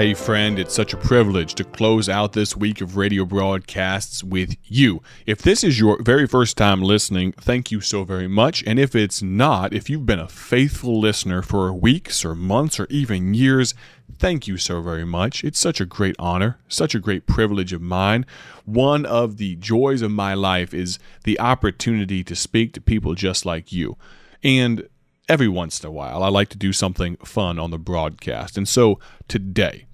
Hey friend, it's such a privilege to close out this week of radio broadcasts with you. If this is your very first time listening, thank you so very much. And if it's not, if you've been a faithful listener for weeks or months or even years, thank you so very much. It's such a great honor, such a great privilege of mine. One of the joys of my life is the opportunity to speak to people just like you. And every once in a while, I like to do something fun on the broadcast. And so today,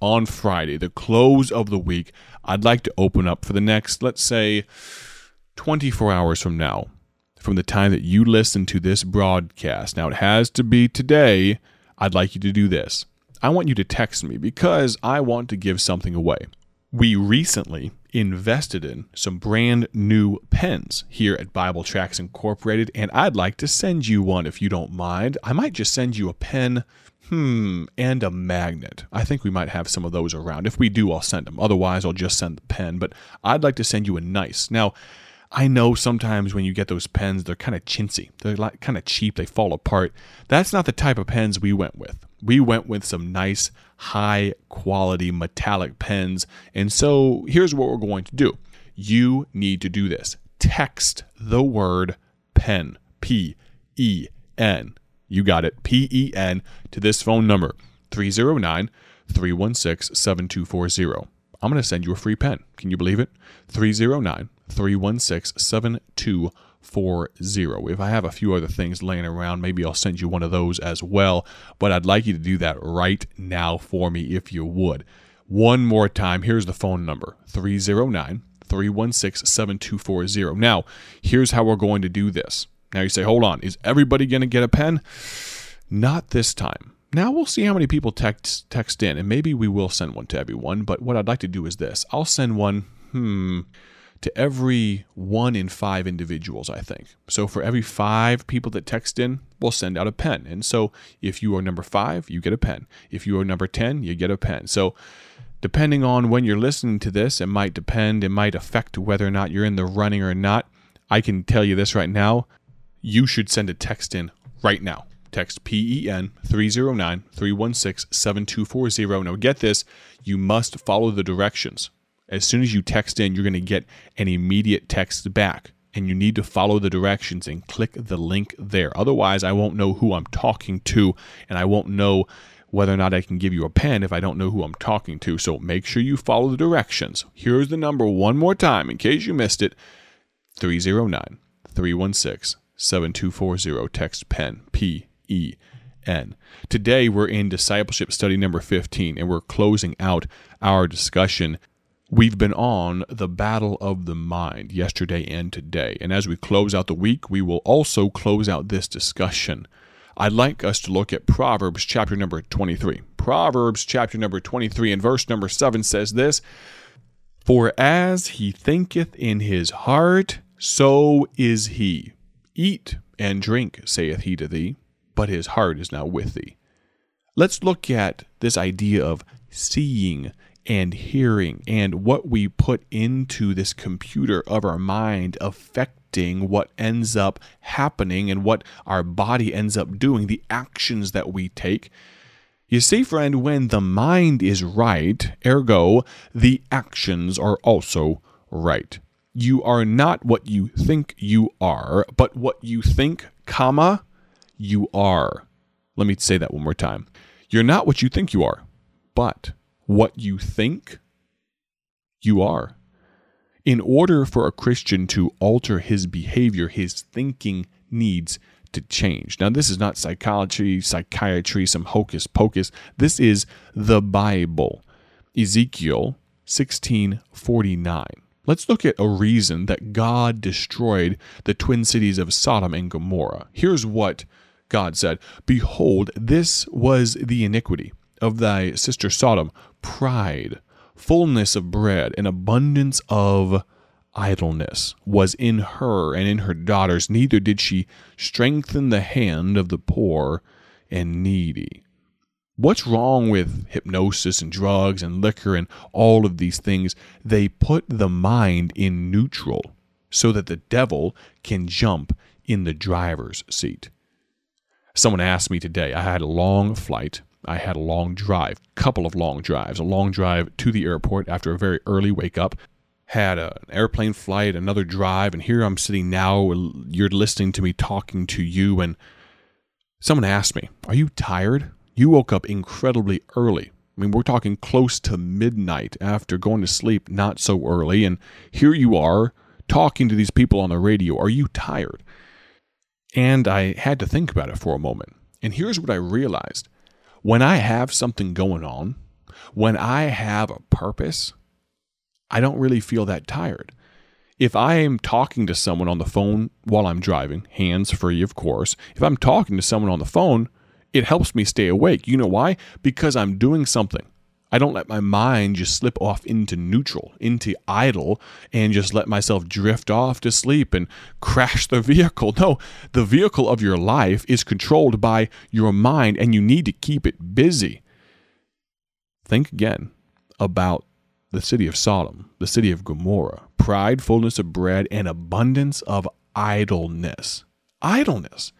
on Friday, the close of the week, I'd like to open up for the next, let's say, 24 hours from now, from the time that you listen to this broadcast. Now, it has to be today. I'd like you to do this. I want you to text me because I want to give something away. We recently invested in some brand new pens here at Bible Tracts Incorporated, and I'd like to send you one if you don't mind. I might just send you a pen, and a magnet. I think we might have some of those around. If we do, I'll send them. Otherwise, I'll just send the pen, but I'd like to send you a nice. Now, I know sometimes when you get those pens, they're kind of chintzy. They're like kind of cheap. They fall apart. That's not the type of pens we went with. We went with some nice, high-quality metallic pens. And so here's what we're going to do. You need to do this. Text the word pen, P-E-N. You got it, P-E-N, to this phone number, 309-316-7240. I'm going to send you a free pen. Can you believe it? 309-316-7240. If I have a few other things laying around, maybe I'll send you one of those as well. But I'd like you to do that right now for me if you would. One more time, here's the phone number, 309-316-7240. Now, here's how we're going to do this. Now you say, hold on, is everybody going to get a pen? Not this time. Now we'll see how many people text in, and maybe we will send one to everyone. But what I'd like to do is this. I'll send one, to every 1 in 5 individuals, I think. So for every 5 people that text in, we'll send out a pen. And so if you are number 5, you get a pen. If you are number 10, you get a pen. So depending on when you're listening to this, it might affect whether or not you're in the running or not. I can tell you this right now. You should send a text in right now. Text PEN 309-316-7240. Now get this, you must follow the directions. As soon as you text in, you're going to get an immediate text back, and you need to follow the directions and click the link there. Otherwise, I won't know who I'm talking to, and I won't know whether or not I can give you a pen if I don't know who I'm talking to. So make sure you follow the directions. Here's the number one more time in case you missed it, 309-316-7240. Text PEN, P-E-N. Today, we're in discipleship study number 15, and we're closing out our discussion. We've been on the battle of the mind yesterday and today, and as we close out the week, we will also close out this discussion. I'd like us to look at Proverbs chapter number 23. Proverbs chapter number 23 and verse number 7 says this, "For as he thinketh in his heart, so is he. Eat and drink, saith he to thee, but his heart is not with thee." Let's look at this idea of seeing and hearing, and what we put into this computer of our mind affecting what ends up happening and what our body ends up doing, the actions that we take. You see, friend, when the mind is right, ergo, the actions are also right. You are not what you think you are, but what you think, comma, you are. Let me say that one more time. You're not what you think you are, but what you think, you are. In order for a Christian to alter his behavior, his thinking needs to change. Now, this is not psychology, psychiatry, some hocus pocus. This is the Bible. Ezekiel 16:49. Let's look at a reason that God destroyed the twin cities of Sodom and Gomorrah. Here's what God said. "Behold, this was the iniquity of thy sister Sodom, pride, fullness of bread, and abundance of idleness was in her and in her daughters, neither did she strengthen the hand of the poor and needy." What's wrong with hypnosis and drugs and liquor and all of these things? They put the mind in neutral so that the devil can jump in the driver's seat. Someone asked me today, I had a long flight I had a long drive, couple of long drives, a long drive to the airport after a very early wake up, had an airplane flight, another drive, and here I'm sitting now, you're listening to me talking to you, and someone asked me, are you tired? You woke up incredibly early. I mean, we're talking close to midnight after going to sleep not so early, and here you are talking to these people on the radio. Are you tired? And I had to think about it for a moment. And here's what I realized. When I have something going on, when I have a purpose, I don't really feel that tired. If I am talking to someone on the phone while I'm driving, hands free, of course, if I'm talking to someone on the phone, it helps me stay awake. You know why? Because I'm doing something. I don't let my mind just slip off into neutral, into idle, and just let myself drift off to sleep and crash the vehicle. No, the vehicle of your life is controlled by your mind, and you need to keep it busy. Think again about the city of Sodom, the city of Gomorrah, pride, fullness of bread, and abundance of idleness. Idleness.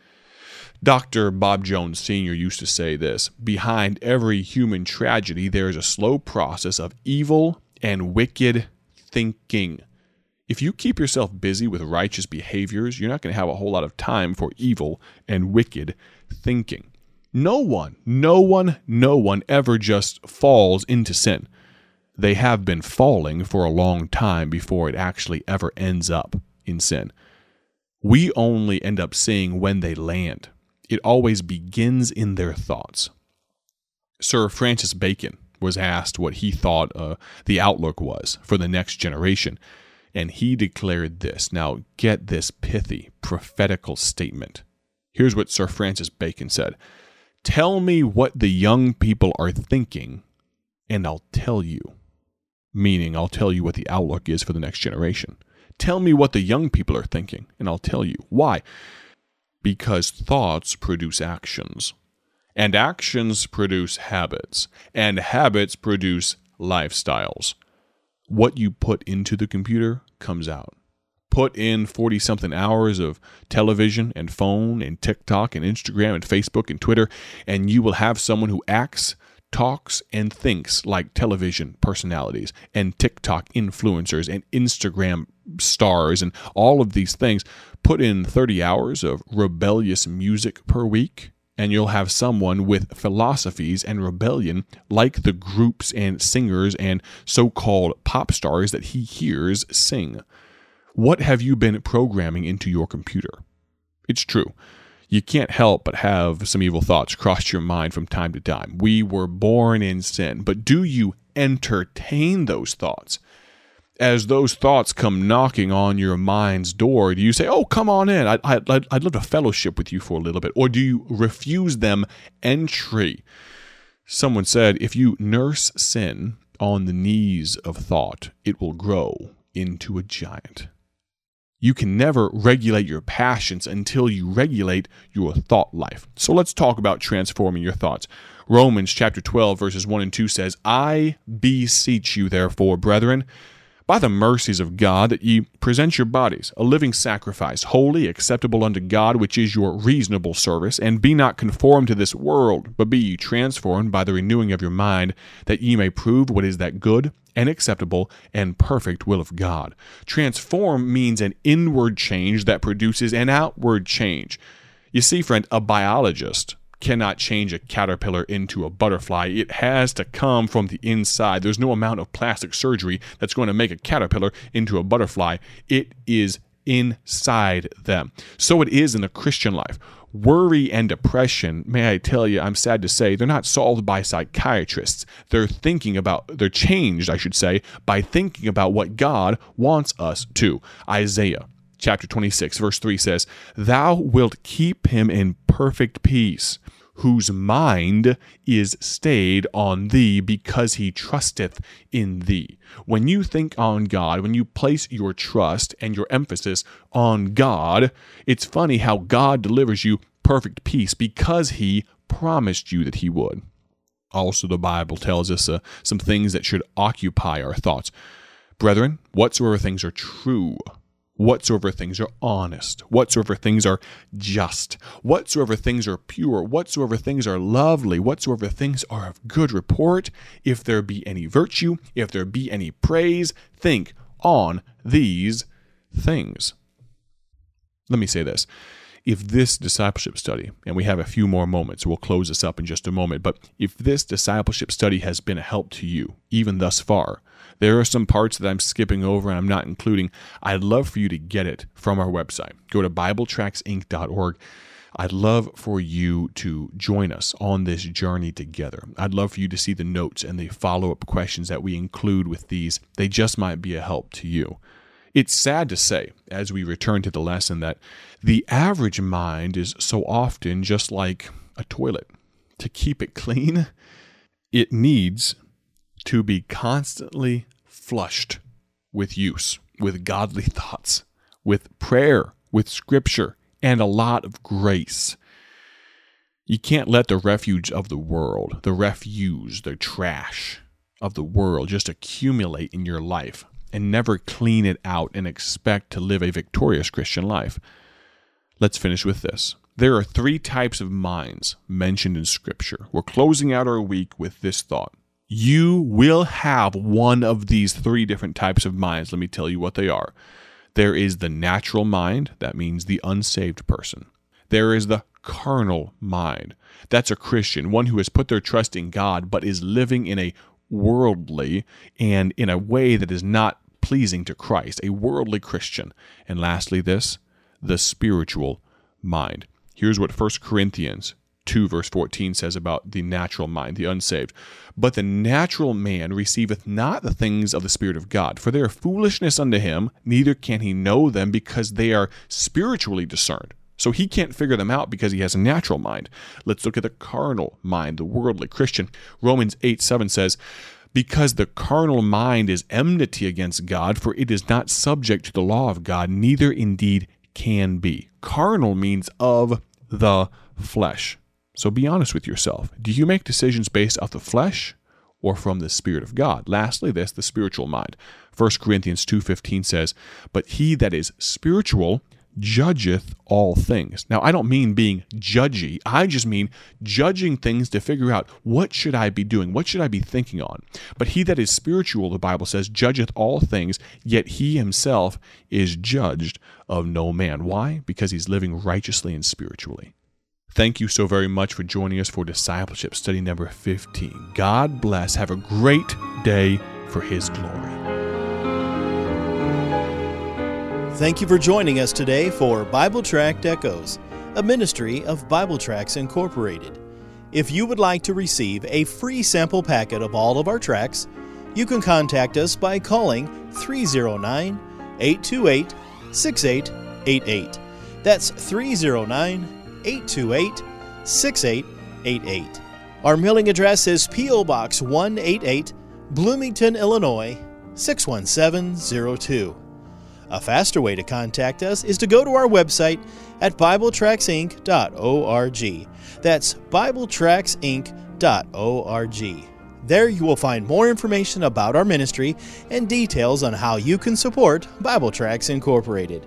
Dr. Bob Jones Sr. used to say this, behind every human tragedy, there is a slow process of evil and wicked thinking. If you keep yourself busy with righteous behaviors, you're not going to have a whole lot of time for evil and wicked thinking. No one ever just falls into sin. They have been falling for a long time before it actually ever ends up in sin. We only end up seeing when they land. It always begins in their thoughts. Sir Francis Bacon was asked what he thought the outlook was for the next generation, and he declared this. Now, get this pithy, prophetical statement. Here's what Sir Francis Bacon said. Tell me what the young people are thinking, and I'll tell you. Meaning, I'll tell you what the outlook is for the next generation. Tell me what the young people are thinking, and I'll tell you. Why? Because thoughts produce actions, and actions produce habits, and habits produce lifestyles. What you put into the computer comes out. Put in 40-something hours of television and phone and TikTok and Instagram and Facebook and Twitter, and you will have someone who acts, talks, and thinks like television personalities and TikTok influencers and Instagram stars and all of these things. Put in 30 hours of rebellious music per week, and you'll have someone with philosophies and rebellion like the groups and singers and so-called pop stars that he hears sing. What have you been programming into your computer? It's true. You can't help but have some evil thoughts cross your mind from time to time. We were born in sin, but do you entertain those thoughts? As those thoughts come knocking on your mind's door, do you say, oh, come on in, I'd love to fellowship with you for a little bit, or do you refuse them entry? Someone said, if you nurse sin on the knees of thought, it will grow into a giant. You can never regulate your passions until you regulate your thought life. So let's talk about transforming your thoughts. Romans chapter 12, verses 1 and 2 says, I beseech you, therefore, brethren, by the mercies of God, that ye present your bodies a living sacrifice, holy, acceptable unto God, which is your reasonable service, and be not conformed to this world, but be ye transformed by the renewing of your mind, that ye may prove what is that good and acceptable and perfect will of God. Transform means an inward change that produces an outward change. You see, friend, a biologist cannot change a caterpillar into a butterfly. It has to come from the inside. There's no amount of plastic surgery that's going to make a caterpillar into a butterfly. It is inside them. So it is in the Christian life. Worry and depression, may I tell you, I'm sad to say, they're not solved by psychiatrists. They're changed, I should say, by thinking about what God wants us to. Isaiah chapter 26, verse 3 says, Thou wilt keep him in perfect peace, whose mind is stayed on thee, because he trusteth in thee. When you think on God, when you place your trust and your emphasis on God, it's funny how God delivers you perfect peace, because he promised you that he would. Also, the Bible tells us some things that should occupy our thoughts. Brethren, whatsoever things are true, Whatsoever things are honest, whatsoever things are just, whatsoever things are pure, whatsoever things are lovely, whatsoever things are of good report, if there be any virtue, if there be any praise, think on these things. Let me say this. If this discipleship study, and we have a few more moments, we'll close this up in just a moment, but if this discipleship study has been a help to you, even thus far, there are some parts that I'm skipping over and I'm not including. I'd love for you to get it from our website. Go to BibleTractsInc.org. I'd love for you to join us on this journey together. I'd love for you to see the notes and the follow-up questions that we include with these. They just might be a help to you. It's sad to say, as we return to the lesson, that the average mind is so often just like a toilet. To keep it clean, it needs to be constantly flushed with use, with godly thoughts, with prayer, with scripture, and a lot of grace. You can't let the refuge of the world, the refuse, the trash of the world just accumulate in your life and never clean it out and expect to live a victorious Christian life. Let's finish with this. There are three types of minds mentioned in Scripture. We're closing out our week with this thought. You will have one of these three different types of minds. Let me tell you what they are. There is the natural mind. That means the unsaved person. There is the carnal mind. That's a Christian, one who has put their trust in God but is living in a worldly and in a way that is not pleasing to Christ, a worldly Christian. And lastly, the spiritual mind. Here's what 1 Corinthians 2 verse 14 says about the natural mind, the unsaved. But the natural man receiveth not the things of the Spirit of God, for they are foolishness unto him, neither can he know them, because they are spiritually discerned. So he can't figure them out because he has a natural mind. Let's look at the carnal mind, the worldly Christian. Romans 8:7 says, because the carnal mind is enmity against God, for it is not subject to the law of God, neither indeed can be. Carnal means of the flesh. So be honest with yourself. Do you make decisions based off the flesh or from the Spirit of God? Lastly, the spiritual mind. 1 Corinthians 2:15 says, but he that is spiritual judgeth all things. Now, I don't mean being judgy. I just mean judging things to figure out, what should I be doing? What should I be thinking on? But he that is spiritual, the Bible says, judgeth all things, yet he himself is judged of no man. Why? Because he's living righteously and spiritually. Thank you so very much for joining us for Discipleship Study number 15. God bless. Have a great day for His glory. Thank you for joining us today for Bible Tract Echoes, a ministry of Bible Tracts Incorporated. If you would like to receive a free sample packet of all of our tracts, you can contact us by calling 309-828-6888. That's 309-828-6888. 828-6888. Our mailing address is P.O. Box 188, Bloomington, Illinois 61702. A faster way to contact us is to go to our website at BibleTractsInc.org. That's BibleTractsInc.org. There you will find more information about our ministry and details on how you can support Bible Tracts Incorporated.